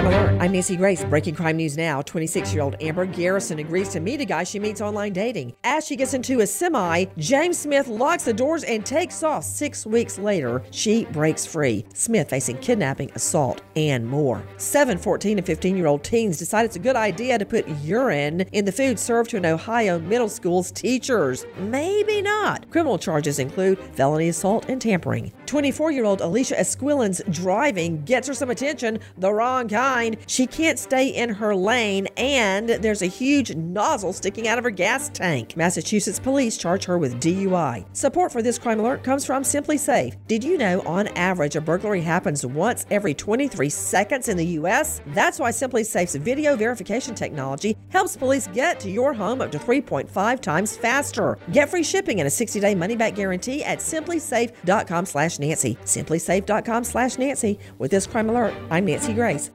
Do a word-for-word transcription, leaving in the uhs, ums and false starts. Crime Alert. I'm Nancy Grace. Breaking crime news now. twenty-six-year-old Amber Garrison agrees to meet a guy she meets online dating. As she gets into a semi, James Smith locks the doors and takes off. Six weeks later, she breaks free. Smith facing kidnapping, assault, and more. Seven, fourteen, and fifteen-year-old teens decide it's a good idea to put urine in the food served to an Ohio middle school's teachers. Maybe not. Criminal charges include felony assault and tampering. twenty-four-year-old Alicia Esquilin's driving gets her some attention, the wrong kind. She can't stay in her lane, and there's a huge nozzle sticking out of her gas tank. Massachusetts police charge her with D U I. Support for this crime alert comes from SimpliSafe. Did you know on average a burglary happens once every twenty-three seconds in the U S? That's why SimpliSafe's video verification technology helps police get to your home up to three point five times faster. Get free shipping and a sixty-day money-back guarantee at SimpliSafe dot com slash Nancy. SimpliSafe dot com slash Nancy. With this crime alert, I'm Nancy Grace.